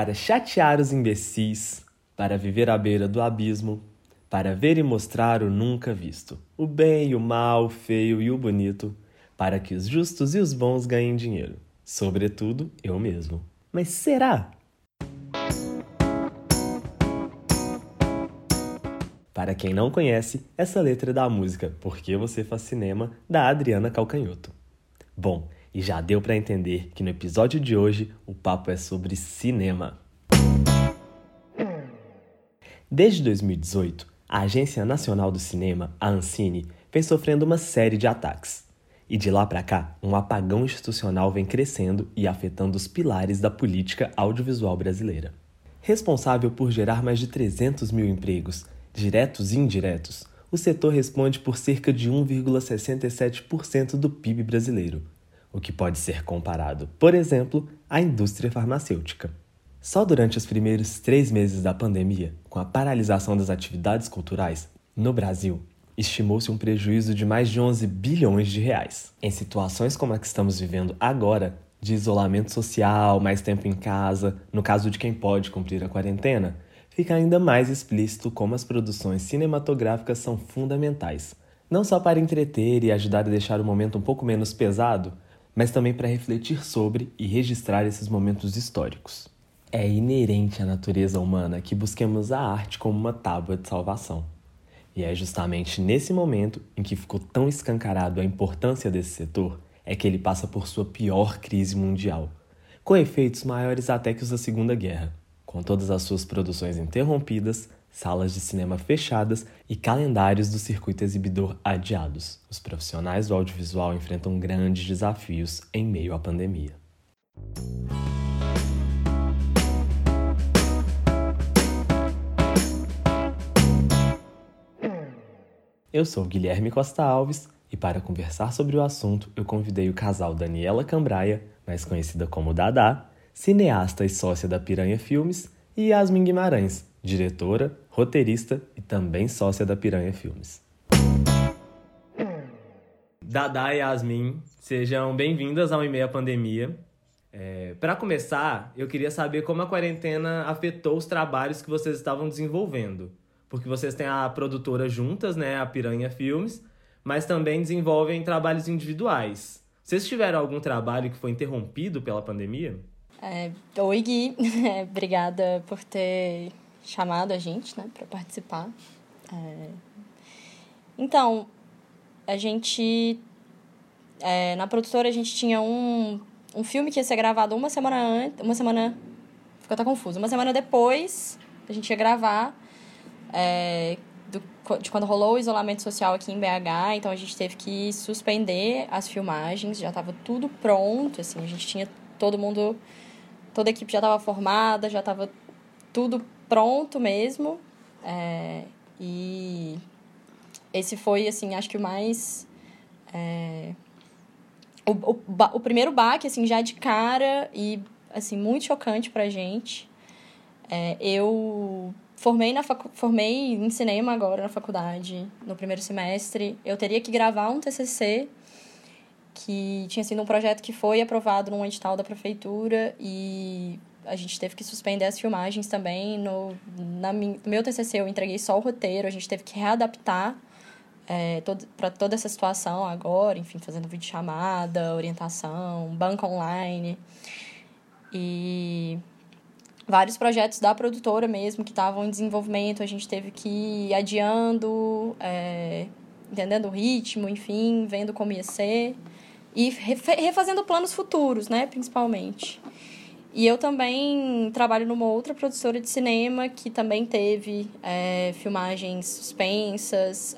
para chatear os imbecis, para viver à beira do abismo, para ver e mostrar o nunca visto, o bem e o mal, o feio e o bonito, para que os justos e os bons ganhem dinheiro. Sobretudo, eu mesmo. Mas será? Para quem não conhece, essa letra é da música Por que Você Faz Cinema, da Adriana Calcanhoto. Bom, e já deu para entender que no episódio de hoje o papo é sobre cinema. Desde 2018, a Agência Nacional do Cinema, a Ancine, vem sofrendo uma série de ataques. E de lá para cá, um apagão institucional vem crescendo e afetando os pilares da política audiovisual brasileira. Responsável por gerar mais de 300 mil empregos, diretos e indiretos, o setor responde por cerca de 1,67% do PIB brasileiro, o que pode ser comparado, por exemplo, à indústria farmacêutica. Só durante os primeiros 3 meses da pandemia, com a paralisação das atividades culturais, no Brasil, estimou-se um prejuízo de mais de 11 bilhões de reais. Em situações como a que estamos vivendo agora, de isolamento social, mais tempo em casa, no caso de quem pode cumprir a quarentena, fica ainda mais explícito como as produções cinematográficas são fundamentais, não só para entreter e ajudar a deixar o momento um pouco menos pesado, mas também para refletir sobre e registrar esses momentos históricos. É inerente à natureza humana que busquemos a arte como uma tábua de salvação. E é justamente nesse momento em que ficou tão escancarado a importância desse setor é que ele passa por sua pior crise mundial, com efeitos maiores até que os da Segunda Guerra, com todas as suas produções interrompidas, salas de cinema fechadas e calendários do circuito exibidor adiados. Os profissionais do audiovisual enfrentam grandes desafios em meio à pandemia. Eu sou Guilherme Costa Alves e para conversar sobre o assunto eu convidei o casal Daniela Cambraia, mais conhecida como Dadá, cineasta e sócia da Piranha Filmes, e Yasmin Guimarães, diretora, roteirista e também sócia da Piranha Filmes. Dadá e Yasmin, sejam bem-vindas ao E-Meia Pandemia. Para começar, eu queria saber como a quarentena afetou os trabalhos que vocês estavam desenvolvendo. Porque vocês têm a produtora juntas, né, a Piranha Filmes, mas também desenvolvem trabalhos individuais. Vocês tiveram algum trabalho que foi interrompido pela pandemia? Oi, Gui. Obrigada por ter chamado a gente, né, para participar. Então, a gente... na produtora, a gente tinha um filme que ia ser gravado uma semana... Ficou até confuso. Uma semana depois, a gente ia gravar... de quando rolou o isolamento social aqui em BH, então a gente teve que suspender as filmagens, já estava tudo pronto, assim, a gente tinha todo mundo, toda a equipe já estava formada, já estava tudo pronto mesmo, e esse foi, assim, acho que o mais... o primeiro baque, assim, já de cara e, assim, muito chocante pra gente. Eu... Formei em cinema agora na faculdade, no primeiro semestre. Eu teria que gravar um TCC, que tinha sido um projeto que foi aprovado num edital da prefeitura, e a gente teve que suspender as filmagens também. No meu TCC eu entreguei só o roteiro, a gente teve que readaptar para toda essa situação agora, enfim, fazendo videochamada, orientação, banca online. E... vários projetos da produtora mesmo que estavam em desenvolvimento, a gente teve que ir adiando, entendendo o ritmo, enfim, vendo como ia ser. E refazendo planos futuros, né, principalmente. E eu também trabalho numa outra produtora de cinema que também teve filmagens suspensas,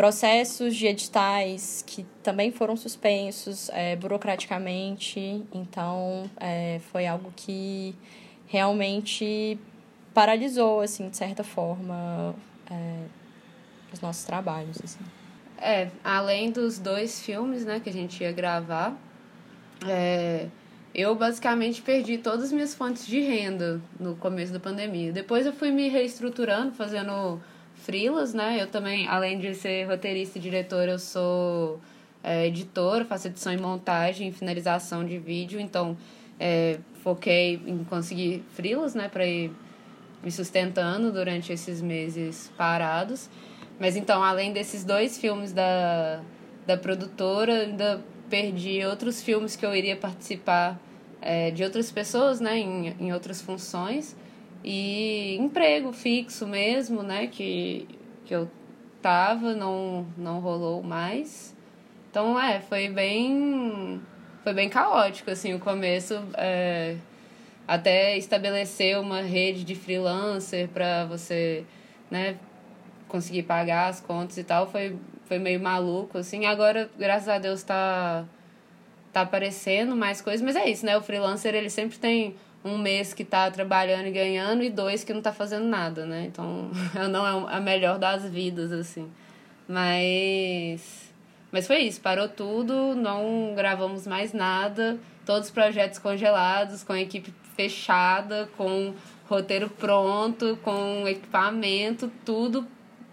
processos de editais que também foram suspensos burocraticamente. Então, foi algo que realmente paralisou, assim, de certa forma, os nossos trabalhos. Assim. Além dos 2 filmes, né, que a gente ia gravar, eu basicamente perdi todas as minhas fontes de renda no começo da pandemia. Depois eu fui me reestruturando, fazendo... freelas, né? Eu também, além de ser roteirista e diretora, eu sou editora, faço edição e montagem, finalização de vídeo, então foquei em conseguir freelas, né, para ir me sustentando durante esses meses parados. Mas então, além desses dois filmes da produtora, ainda perdi outros filmes que eu iria participar de outras pessoas, né, em outras funções, e emprego fixo mesmo, né, que eu tava, não rolou mais. Então, foi bem caótico, assim, o começo, até estabelecer uma rede de freelancer para você, né, conseguir pagar as contas e tal, foi meio maluco, assim. Agora, graças a Deus, tá aparecendo mais coisas, mas é isso, né? O freelancer, ele sempre tem um mês que tá trabalhando e ganhando e 2 que não tá fazendo nada, né? Então, não é a melhor das vidas, assim. Mas foi isso, parou tudo, não gravamos mais nada, todos os projetos congelados, com a equipe fechada, com roteiro pronto, com equipamento, tudo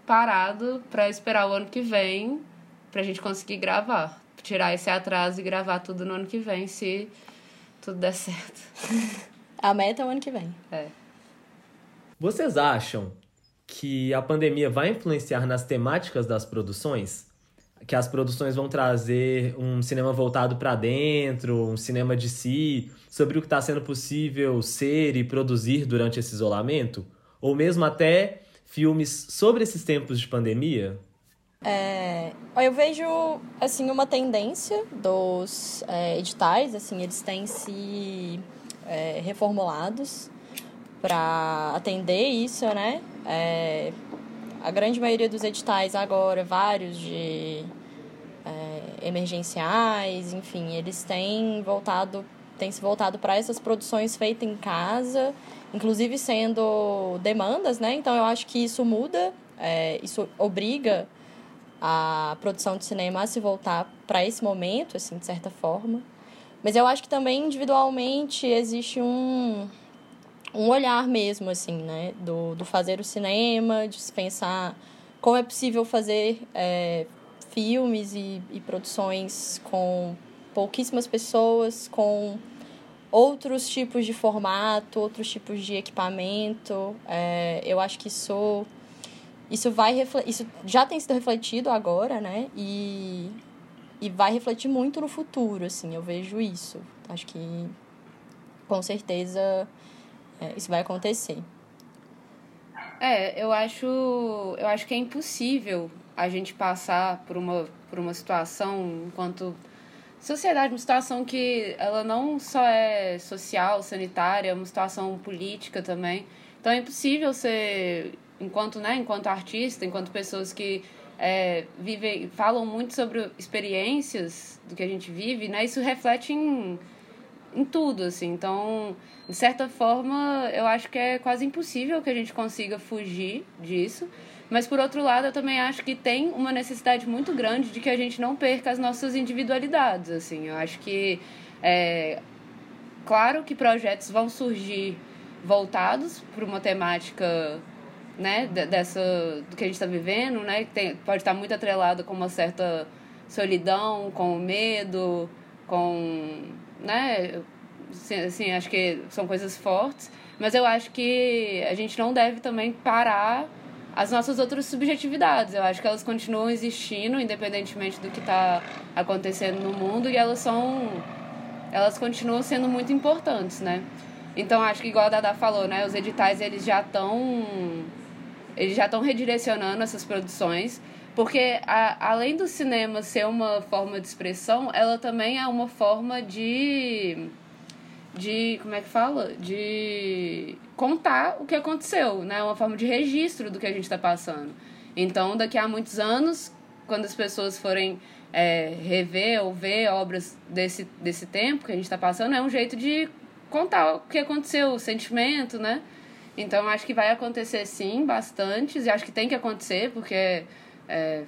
parado pra esperar o ano que vem pra gente conseguir gravar. Tirar esse atraso e gravar tudo no ano que vem, se tudo der certo. A meta é o ano que vem. É. Vocês acham que a pandemia vai influenciar nas temáticas das produções? Que as produções vão trazer um cinema voltado para dentro, um cinema de si, sobre o que está sendo possível ser e produzir durante esse isolamento? Ou mesmo até filmes sobre esses tempos de pandemia? Eu vejo, assim, uma tendência dos editais, assim, eles têm se reformulados para atender isso, né? A grande maioria dos editais agora, vários de emergenciais, enfim, eles têm se voltado para essas produções feitas em casa, inclusive sendo demandas, né? Então, eu acho que isso muda, isso obriga a produção de cinema a se voltar para esse momento, assim, de certa forma. Mas eu acho que também, individualmente, existe um olhar mesmo, assim, né, do fazer o cinema, de se pensar como é possível fazer filmes e produções com pouquíssimas pessoas, com outros tipos de formato, outros tipos de equipamento. Eu acho que isso já tem sido refletido agora, né? E vai refletir muito no futuro, assim, eu vejo isso. Acho que, com certeza, isso vai acontecer. Eu acho que é impossível a gente passar por uma situação, enquanto sociedade, uma situação que ela não só é social, sanitária, é uma situação política também. Então, é impossível você... Enquanto artista, enquanto pessoas que vivem, falam muito sobre experiências do que a gente vive, né? Isso reflete em tudo, assim. Então, de certa forma, eu acho que é quase impossível que a gente consiga fugir disso. Mas, por outro lado, eu também acho que tem uma necessidade muito grande de que a gente não perca as nossas individualidades, assim. Eu acho que, claro que projetos vão surgir voltados para uma temática... né, do que a gente está vivendo, né, que pode estar muito atrelado com uma certa solidão, com medo, com, né, assim, acho que são coisas fortes, mas eu acho que a gente não deve também parar as nossas outras subjetividades. Eu acho que elas continuam existindo, independentemente do que está acontecendo no mundo, e elas continuam sendo muito importantes, né. Então, acho que, igual a Dada falou, né, os editais, eles já estão redirecionando essas produções, porque além do cinema ser uma forma de expressão, ela também é uma forma de como é que fala? De contar o que aconteceu, né? Uma forma de registro do que a gente está passando. Então, daqui a muitos anos, quando as pessoas forem rever ou ver obras desse tempo que a gente está passando, é um jeito de contar o que aconteceu, o sentimento, né? Então, acho que vai acontecer, sim, bastantes, e acho que tem que acontecer, porque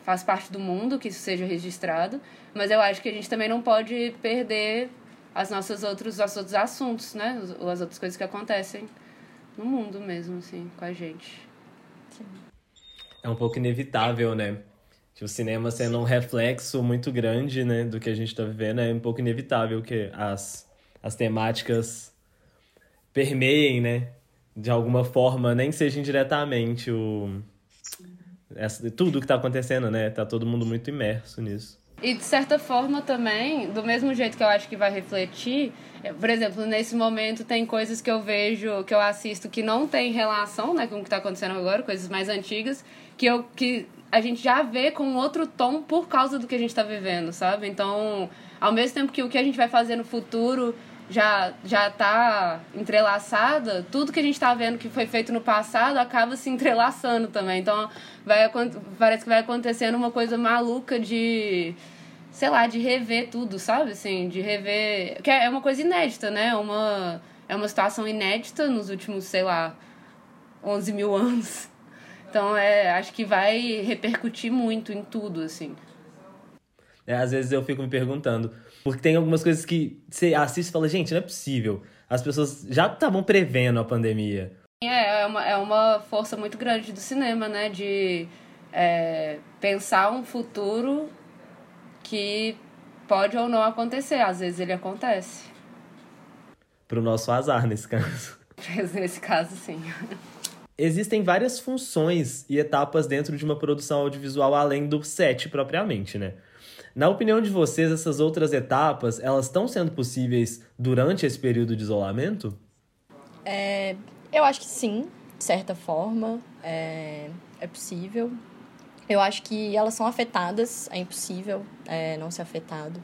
faz parte do mundo que isso seja registrado, mas eu acho que a gente também não pode perder os nossos outros assuntos, né? As outras coisas que acontecem no mundo mesmo, assim, com a gente. Sim. É um pouco inevitável, né? Que o cinema sendo um reflexo muito grande, né, do que a gente tá vivendo, é um pouco inevitável que as temáticas permeiem, né? De alguma forma, nem seja indiretamente tudo que tá acontecendo, né? Tá todo mundo muito imerso nisso. E, de certa forma, também, do mesmo jeito que eu acho que vai refletir, por exemplo, nesse momento tem coisas que eu vejo, que eu assisto, que não tem relação, né, com o que está acontecendo agora, coisas mais antigas, que a gente já vê com outro tom por causa do que a gente está vivendo, sabe? Então, ao mesmo tempo que o que a gente vai fazer no futuro já está entrelaçada, tudo que a gente está vendo que foi feito no passado acaba se entrelaçando também. Então, parece que vai acontecendo uma coisa maluca de, sei lá, de rever tudo, sabe? Assim, de rever... Que é uma coisa inédita, né? É uma situação inédita nos últimos, sei lá, 11 mil anos. Então, acho que vai repercutir muito em tudo, assim. Às vezes eu fico me perguntando... Porque tem algumas coisas que você assiste e fala, gente, não é possível. As pessoas já estavam prevendo a pandemia. É uma força muito grande do cinema, né? De pensar um futuro que pode ou não acontecer. Às vezes ele acontece. Pro nosso azar, nesse caso. Nesse caso, sim. Existem várias funções e etapas dentro de uma produção audiovisual além do set propriamente, né? Na opinião de vocês, essas outras etapas, elas estão sendo possíveis durante esse período de isolamento? Eu acho que sim, de certa forma, é possível. Eu acho que elas são afetadas, é impossível não ser afetado.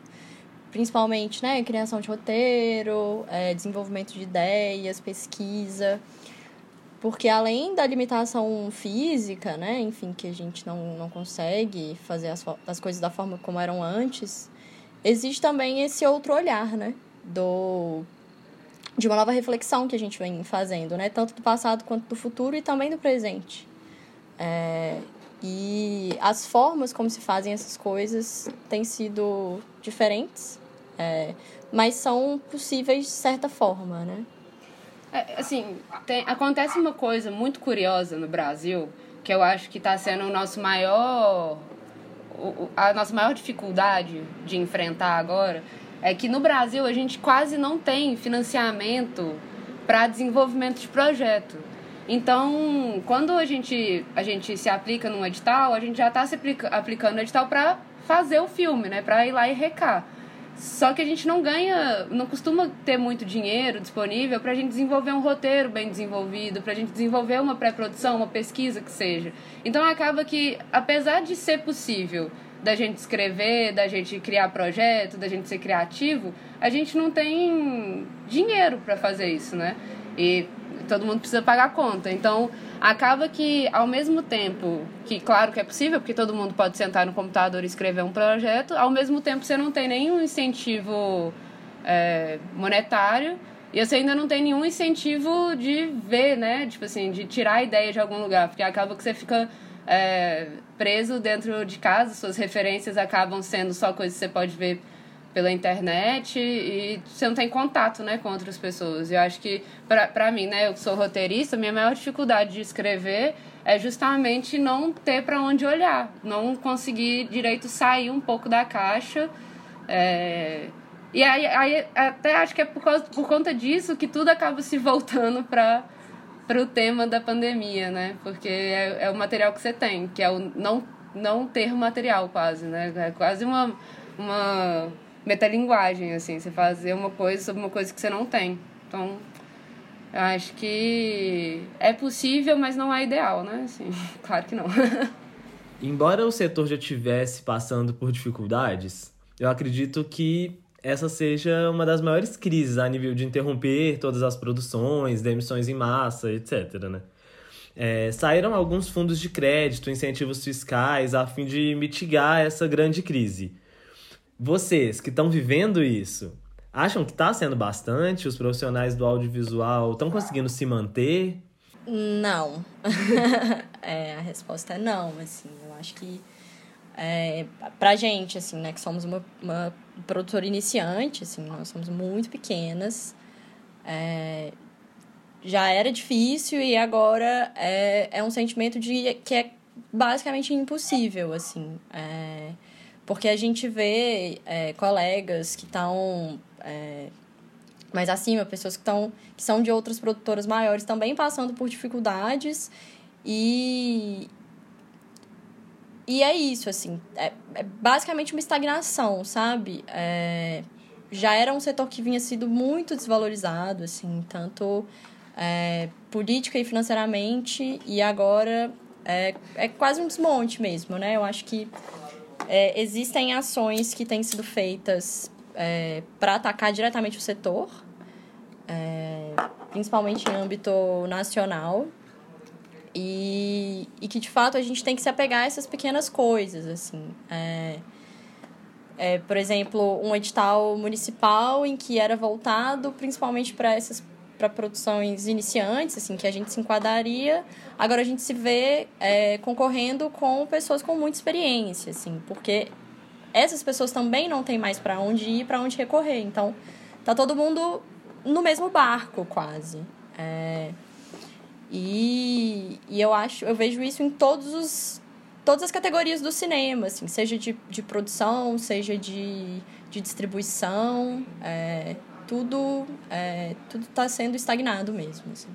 Principalmente, né, criação de roteiro, desenvolvimento de ideias, pesquisa. Porque além da limitação física, né, enfim, que a gente não consegue fazer as coisas da forma como eram antes, existe também esse outro olhar, né, de uma nova reflexão que a gente vem fazendo, né, tanto do passado quanto do futuro e também do presente. E as formas como se fazem essas coisas têm sido diferentes, mas são possíveis de certa forma, né. Assim, acontece uma coisa muito curiosa no Brasil, que eu acho que está sendo a nossa maior dificuldade de enfrentar agora, é que no Brasil a gente quase não tem financiamento para desenvolvimento de projeto. Então, quando a gente se aplica num edital, a gente já está se aplicando no edital para fazer o filme, né? Para ir lá e recar. Só que a gente não costuma ter muito dinheiro disponível pra gente desenvolver um roteiro bem desenvolvido, pra gente desenvolver uma pré-produção, uma pesquisa que seja. Então acaba que, apesar de ser possível da gente escrever, da gente criar projeto, da gente ser criativo, a gente não tem dinheiro pra fazer isso, né? E todo mundo precisa pagar a conta. Então acaba que, ao mesmo tempo que, claro que é possível, porque todo mundo pode sentar no computador e escrever um projeto, ao mesmo tempo você não tem nenhum incentivo monetário e você ainda não tem nenhum incentivo de ver, né? Tipo assim, de tirar a ideia de algum lugar, porque acaba que você fica preso dentro de casa, suas referências acabam sendo só coisas que você pode ver pela internet e você não tem contato, né, com outras pessoas. Eu acho que, pra mim, né, eu sou roteirista, minha maior dificuldade de escrever é justamente não ter pra onde olhar, não conseguir direito sair um pouco da caixa. E aí até acho que é por conta disso que tudo acaba se voltando pro tema da pandemia, né, porque é o material que você tem, que é o não ter material quase, né, é quase uma metalinguagem, assim, você fazer uma coisa sobre uma coisa que você não tem. Então, eu acho que é possível, mas não é ideal, né? Assim, claro que não. Embora o setor já estivesse passando por dificuldades, eu acredito que essa seja uma das maiores crises a nível de interromper todas as produções, demissões em massa, etc., né? Saíram alguns fundos de crédito, incentivos fiscais, a fim de mitigar essa grande crise. Vocês que estão vivendo isso, acham que está sendo bastante? Os profissionais do audiovisual estão conseguindo se manter? Não. A resposta é não, assim. Eu acho que pra gente, assim, né, que somos uma produtora iniciante, assim, nós somos muito pequenas, já era difícil e agora é um sentimento de que é basicamente impossível, assim. Porque a gente vê colegas que estão mais acima, pessoas que são de outras produtoras maiores também passando por dificuldades. E é isso, assim, é basicamente uma estagnação, sabe? Já era um setor que vinha sendo muito desvalorizado, assim, tanto política e financeiramente, e agora é quase um desmonte mesmo, né? Eu acho que existem ações que têm sido feitas para atacar diretamente o setor, principalmente em âmbito nacional, e que, de fato, a gente tem que se apegar a essas pequenas coisas, assim. Por exemplo, um edital municipal em que era voltado principalmente para produções iniciantes, assim, que a gente se enquadraria. Agora a gente se vê concorrendo com pessoas com muita experiência, assim, porque essas pessoas também não têm mais para onde ir, para onde recorrer. Então, tá todo mundo no mesmo barco, quase. E eu vejo isso em todas as categorias do cinema, assim, seja de produção, seja de distribuição, tudo está sendo estagnado mesmo, assim.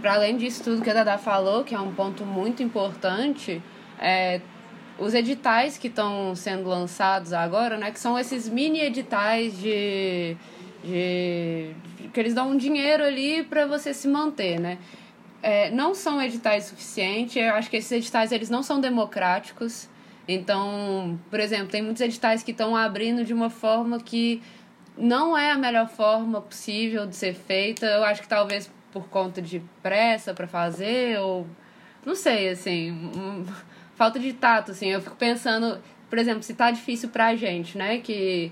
Para além disso tudo que a Dada falou, que é um ponto muito importante, os editais que estão sendo lançados agora, né, que são esses mini editais de que eles dão um dinheiro ali para você se manter, né? Não são editais suficientes. Eu acho que esses editais, eles não são democráticos. Então, por exemplo, tem muitos editais que estão abrindo de uma forma que não é a melhor forma possível de ser feita. Eu acho que talvez por conta de pressa para fazer, ou não sei, assim, falta de tato, assim. Eu fico pensando, por exemplo, se tá difícil pra gente, né, que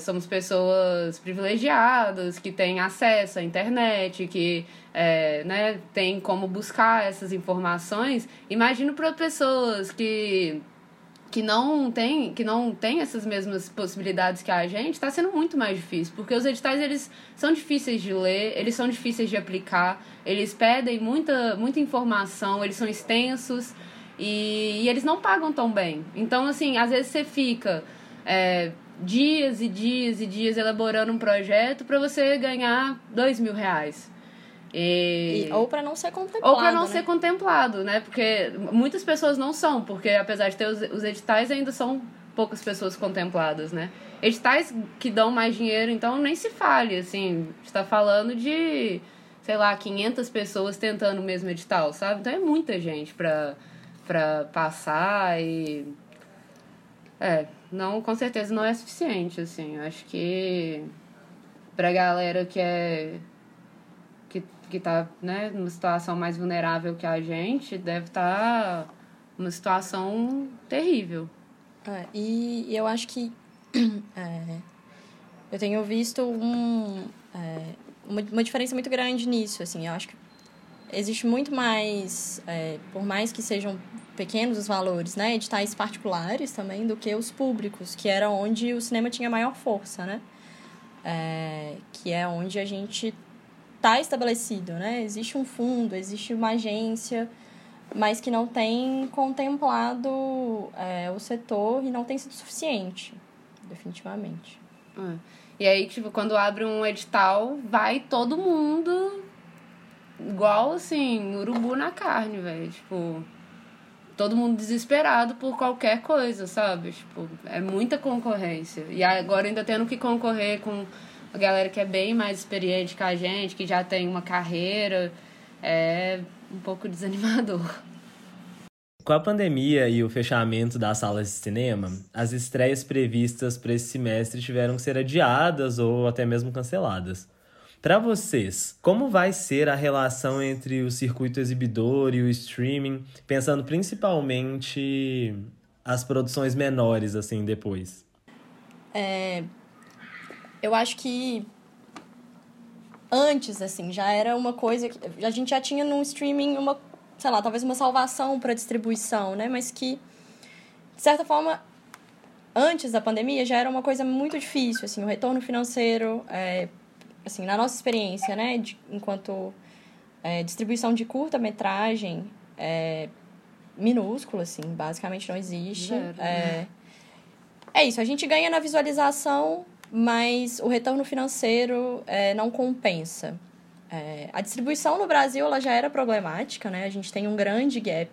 somos pessoas privilegiadas, que têm acesso à internet, que né, tem como buscar essas informações. Imagino para pessoas que não têm essas mesmas possibilidades que a gente, está sendo muito mais difícil, porque os editais, eles são difíceis de ler, eles são difíceis de aplicar, eles pedem muita informação, eles são extensos e eles não pagam tão bem. Então, assim, às vezes você fica... dias e dias e dias elaborando um projeto para você ganhar R$2.000. Ou para não ser contemplado. Ou para não, né, ser contemplado, né? Porque muitas pessoas não são, porque apesar de ter os editais, ainda são poucas pessoas contempladas, né? Editais que dão mais dinheiro, então nem se fale, assim. A gente tá falando de, sei lá, 500 pessoas tentando o mesmo edital, sabe? Então é muita gente para passar e... Não, com certeza não é suficiente, assim. Eu acho que pra galera que tá, né, numa situação mais vulnerável que a gente, deve estar numa situação terrível. E eu acho que eu tenho visto uma diferença muito grande nisso, assim. Eu acho que existe muito mais, por mais que sejam pequenos os valores, né, editais particulares também, do que os públicos, que era onde o cinema tinha maior força, né, que é onde a gente está estabelecido, né, existe um fundo, existe uma agência, mas que não tem contemplado o setor e não tem sido suficiente, definitivamente. E aí, tipo, quando abre um edital, vai todo mundo igual, assim, urubu na carne, velho, tipo... Todo mundo desesperado por qualquer coisa, sabe? Tipo, é muita concorrência. E agora ainda tendo que concorrer com a galera que é bem mais experiente que a gente, que já tem uma carreira, é um pouco desanimador. Com a pandemia e o fechamento das salas de cinema, as estreias previstas para esse semestre tiveram que ser adiadas ou até mesmo canceladas. Para vocês, como vai ser a relação entre o circuito exibidor e o streaming, pensando principalmente as produções menores, assim, depois? Eu acho que antes, assim, já era uma coisa... A gente já tinha no streaming uma, sei lá, talvez uma salvação para distribuição, né? Mas que, de certa forma... Antes da pandemia já era uma coisa muito difícil, assim, o retorno financeiro... assim, na nossa experiência, né, enquanto distribuição de curta-metragem é minúscula, assim, basicamente não existe. Zero, né? É isso, a gente ganha na visualização, mas o retorno financeiro não compensa. A distribuição no Brasil ela já era problemática, né? A gente tem um grande gap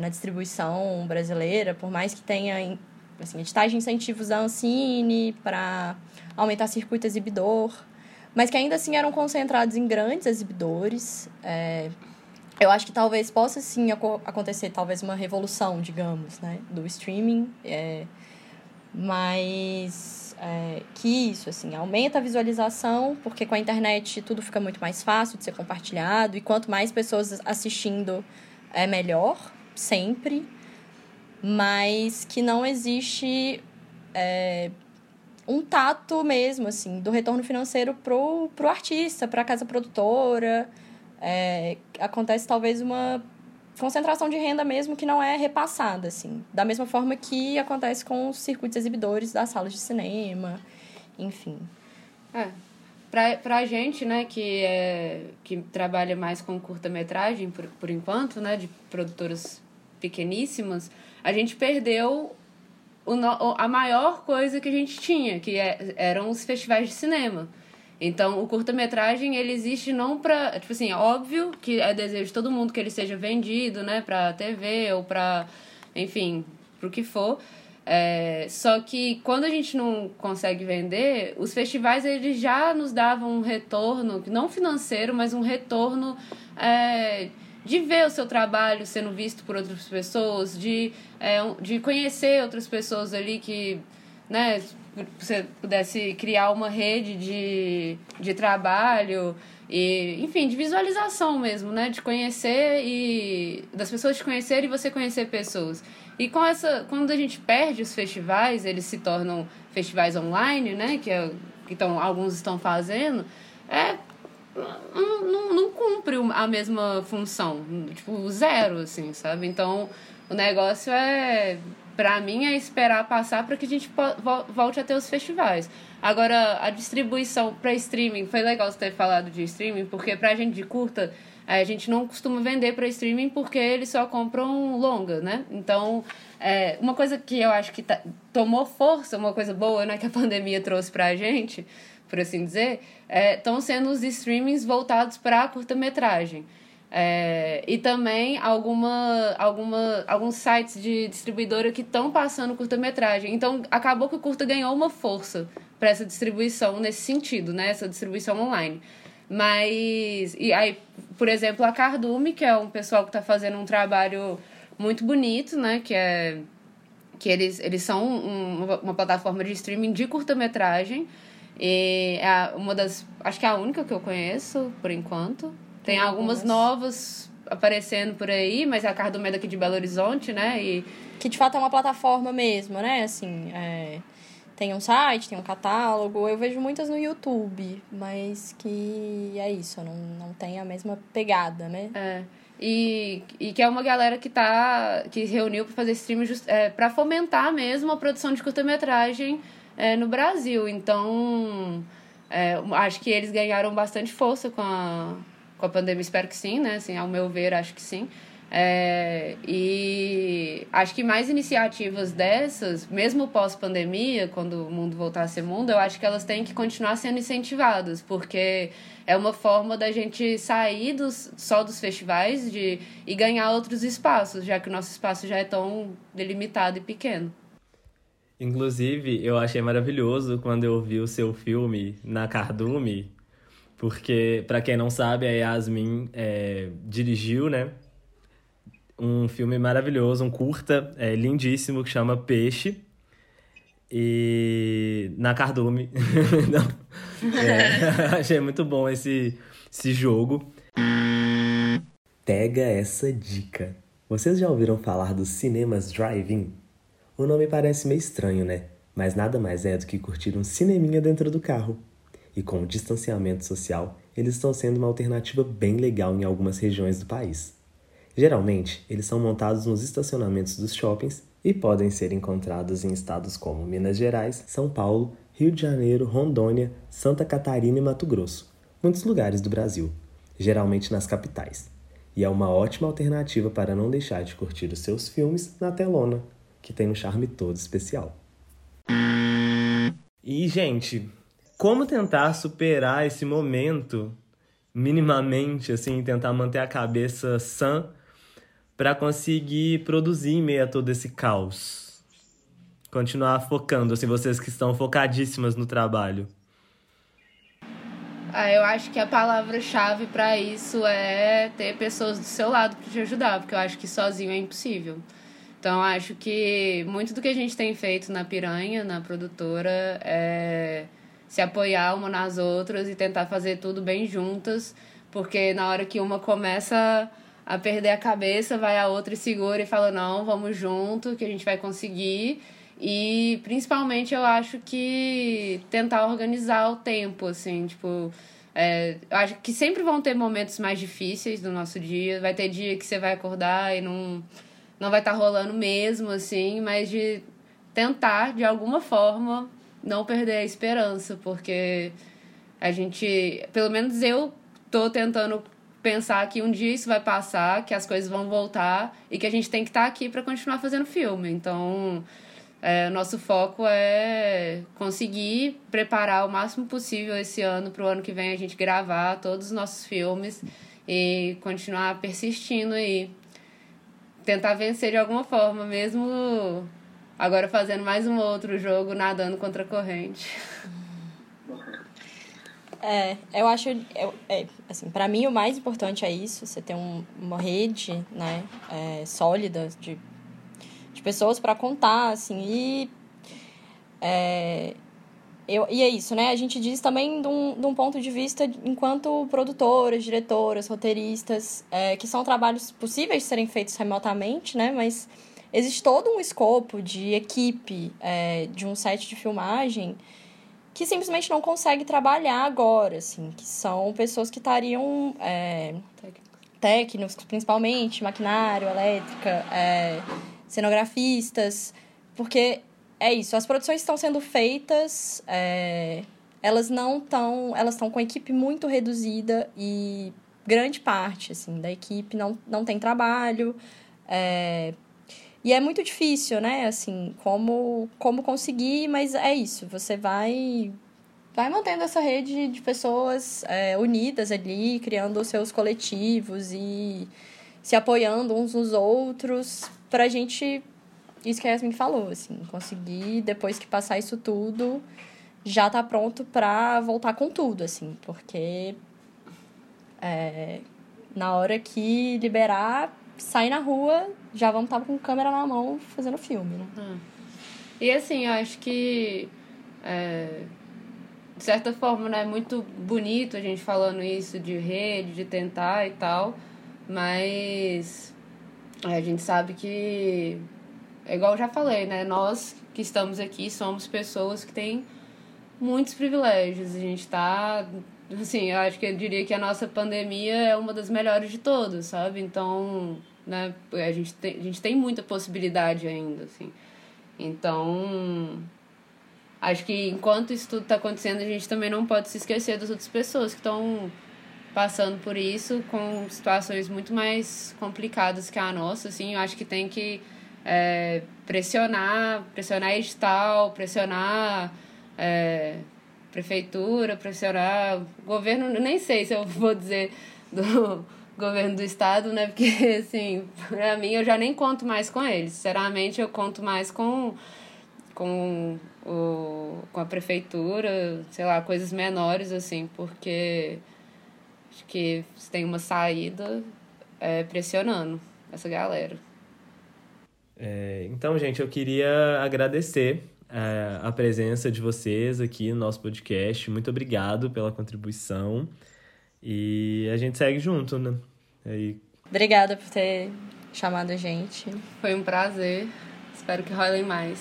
na distribuição brasileira, por mais que tenha assim, editais de incentivos da Ancine para aumentar circuito exibidor, mas que ainda assim eram concentrados em grandes exibidores. Eu acho que talvez possa sim acontecer talvez uma revolução, digamos, né, do streaming, mas que isso, assim, aumenta a visualização, porque com a internet tudo fica muito mais fácil de ser compartilhado, e quanto mais pessoas assistindo é melhor, sempre, mas que não existe um tato mesmo, assim, do retorno financeiro pro artista, para a casa produtora. Acontece talvez uma concentração de renda mesmo que não é repassada, assim, da mesma forma que acontece com os circuitos exibidores das salas de cinema, enfim. Pra gente, né, que trabalha mais com curta-metragem, por enquanto, né, de produtoras pequeníssimas, a gente perdeu a maior coisa que a gente tinha, que eram os festivais de cinema. Então, o curta-metragem, ele existe não pra... Tipo assim, óbvio que é desejo de todo mundo que ele seja vendido, né? Pra TV ou pra... Enfim, pro que for. Só que quando a gente não consegue vender, os festivais, eles já nos davam um retorno, não financeiro, mas um retorno de ver o seu trabalho sendo visto por outras pessoas, de conhecer outras pessoas ali que... né, você pudesse criar uma rede de trabalho e, enfim, de visualização mesmo, né, de conhecer e das pessoas te conhecerem e você conhecer pessoas. E quando a gente perde os festivais, eles se tornam festivais online, né, que alguns estão fazendo, não cumpre a mesma função, tipo, zero, assim, sabe? Então, o negócio pra mim, é esperar passar para que a gente volte a ter os festivais. Agora, a distribuição para streaming... Foi legal você ter falado de streaming, porque pra gente de curta, a gente não costuma vender para streaming porque eles só compram longa, né? Então, uma coisa que eu acho que tomou força, uma coisa boa, né, que a pandemia trouxe pra gente, por assim dizer, estão sendo os streamings voltados para curta-metragem. E também alguns sites de distribuidora que estão passando curta-metragem. Então, acabou que o curta ganhou uma força para essa distribuição nesse sentido, né? Essa distribuição online. Mas, e aí, por exemplo, a Cardume, que é um pessoal que está fazendo um trabalho muito bonito, né? Que eles são uma plataforma de streaming de curta-metragem. E é uma das... Acho que é a única que eu conheço, por enquanto. Tem algumas novas aparecendo por aí, mas é a Cardume daqui de Belo Horizonte, né? E... Que, de fato, é uma plataforma mesmo, né? Assim, tem um site, tem um catálogo. Eu vejo muitas no YouTube, mas que é isso, não tem a mesma pegada, né? E que é uma galera que reuniu para fazer streaming para fomentar mesmo a produção de curta-metragem no Brasil. Então, acho que eles ganharam bastante força com a pandemia, espero que sim, né? Assim, ao meu ver, acho que sim. E acho que mais iniciativas dessas, mesmo pós-pandemia, quando o mundo voltar a ser mundo, eu acho que elas têm que continuar sendo incentivadas, porque é uma forma da gente sair só dos festivais e ganhar outros espaços, já que o nosso espaço já é tão delimitado e pequeno. Inclusive, eu achei maravilhoso quando eu vi o seu filme na Cardume, porque, pra quem não sabe, a Yasmin dirigiu, né, um filme maravilhoso, um curta, lindíssimo, que chama Peixe. E... na Cardume. Achei muito bom esse jogo. Pega essa dica. Vocês já ouviram falar dos cinemas drive-in? O nome parece meio estranho, né? Mas nada mais é do que curtir um cineminha dentro do carro. E com o distanciamento social, eles estão sendo uma alternativa bem legal em algumas regiões do país. Geralmente, eles são montados nos estacionamentos dos shoppings e podem ser encontrados em estados como Minas Gerais, São Paulo, Rio de Janeiro, Rondônia, Santa Catarina e Mato Grosso, muitos lugares do Brasil, geralmente nas capitais. E é uma ótima alternativa para não deixar de curtir os seus filmes na telona, que tem um charme todo especial. E, gente, como tentar superar esse momento minimamente, assim, tentar manter a cabeça sã para conseguir produzir em meio a todo esse caos? Continuar focando, assim, vocês que estão focadíssimas no trabalho. Ah, eu acho que a palavra-chave para isso é ter pessoas do seu lado para te ajudar, porque eu acho que sozinho é impossível. Então, acho que muito do que a gente tem feito na Piranha, na produtora, é se apoiar uma nas outras e tentar fazer tudo bem juntas, porque na hora que uma começa a perder a cabeça, vai a outra e segura e fala, não, vamos junto, que a gente vai conseguir. E, principalmente, eu acho que tentar organizar o tempo, assim, tipo... eu acho que sempre vão ter momentos mais difíceis do nosso dia. Vai ter dia que você vai acordar e não vai estar rolando mesmo, assim, mas de tentar, de alguma forma, não perder a esperança, porque a gente, pelo menos eu tô tentando pensar que um dia isso vai passar, que as coisas vão voltar e que a gente tem que estar aqui para continuar fazendo filme. Então, nosso foco é conseguir preparar o máximo possível esse ano, para o ano que vem a gente gravar todos os nossos filmes e continuar persistindo aí. Tentar vencer de alguma forma, mesmo agora fazendo mais um outro jogo, nadando contra a corrente. Eu acho... assim, pra mim, o mais importante é isso, você ter uma rede, né, sólida de pessoas pra contar, assim, e... e é isso, né? A gente diz também de um ponto de vista enquanto produtoras, diretoras, roteiristas, que são trabalhos possíveis de serem feitos remotamente, né? Mas existe todo um escopo de equipe, de um set de filmagem que simplesmente não consegue trabalhar agora, assim, que são pessoas que estariam... técnicos, principalmente, maquinário, elétrica, cenografistas, porque... É isso, as produções estão sendo feitas, elas estão com a equipe muito reduzida e grande parte, assim, da equipe não tem trabalho, e é muito difícil, né, assim, como conseguir, mas é isso, você vai mantendo essa rede de pessoas unidas ali, criando os seus coletivos e se apoiando uns nos outros pra gente... Isso que a Yasmin falou, assim, conseguir, depois que passar isso tudo, já tá pronto pra voltar com tudo, assim, porque na hora que liberar, sair na rua, já vamos estar com câmera na mão fazendo filme, né? E assim, eu acho que, de certa forma, né, é muito bonito a gente falando isso de rede, de tentar e tal, mas a gente sabe que... É igual eu já falei, né? Nós que estamos aqui somos pessoas que têm muitos privilégios. A gente tá... Assim, eu acho que eu diria que a nossa pandemia é uma das melhores de todas, sabe? Então, né? A gente tem muita possibilidade ainda, assim. Então, acho que enquanto isso tudo tá acontecendo, a gente também não pode se esquecer das outras pessoas que estão passando por isso com situações muito mais complicadas que a nossa, assim. Eu acho que tem que... pressionar edital, pressionar prefeitura, pressionar governo, nem sei se eu vou dizer do governo do estado, né, porque assim, pra mim eu já nem conto mais com eles, sinceramente eu conto mais com a prefeitura, sei lá, coisas menores assim, porque acho que se tem uma saída pressionando essa galera. Então, gente, eu queria agradecer a presença de vocês aqui no nosso podcast. Muito obrigado pela contribuição. E a gente segue junto, né? Obrigada por ter chamado a gente. Foi um prazer. Espero que rolem mais.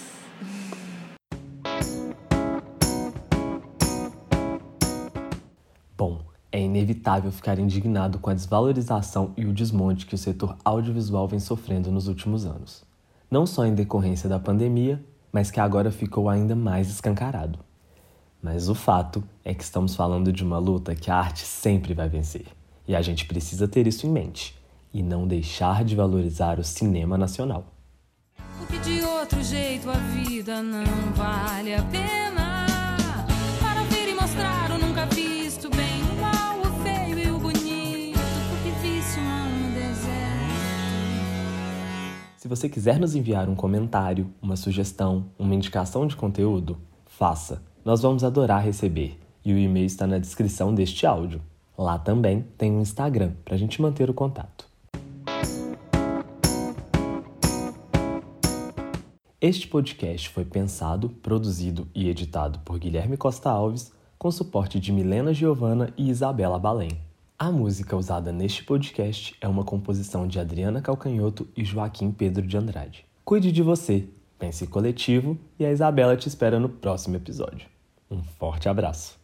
Bom, é inevitável ficar indignado com a desvalorização e o desmonte que o setor audiovisual vem sofrendo nos últimos anos. Não só em decorrência da pandemia, mas que agora ficou ainda mais escancarado. Mas o fato é que estamos falando de uma luta que a arte sempre vai vencer. E a gente precisa ter isso em mente, e não deixar de valorizar o cinema nacional. Porque de outro jeito a vida não vale a pena. Se você quiser nos enviar um comentário, uma sugestão, uma indicação de conteúdo, faça. Nós vamos adorar receber. E o e-mail está na descrição deste áudio. Lá também tem um Instagram para a gente manter o contato. Este podcast foi pensado, produzido e editado por Guilherme Costa Alves, com suporte de Milena Giovana e Isabela Balém. A música usada neste podcast é uma composição de Adriana Calcanhoto e Joaquim Pedro de Andrade. Cuide de você, pense coletivo e a Isabela te espera no próximo episódio. Um forte abraço!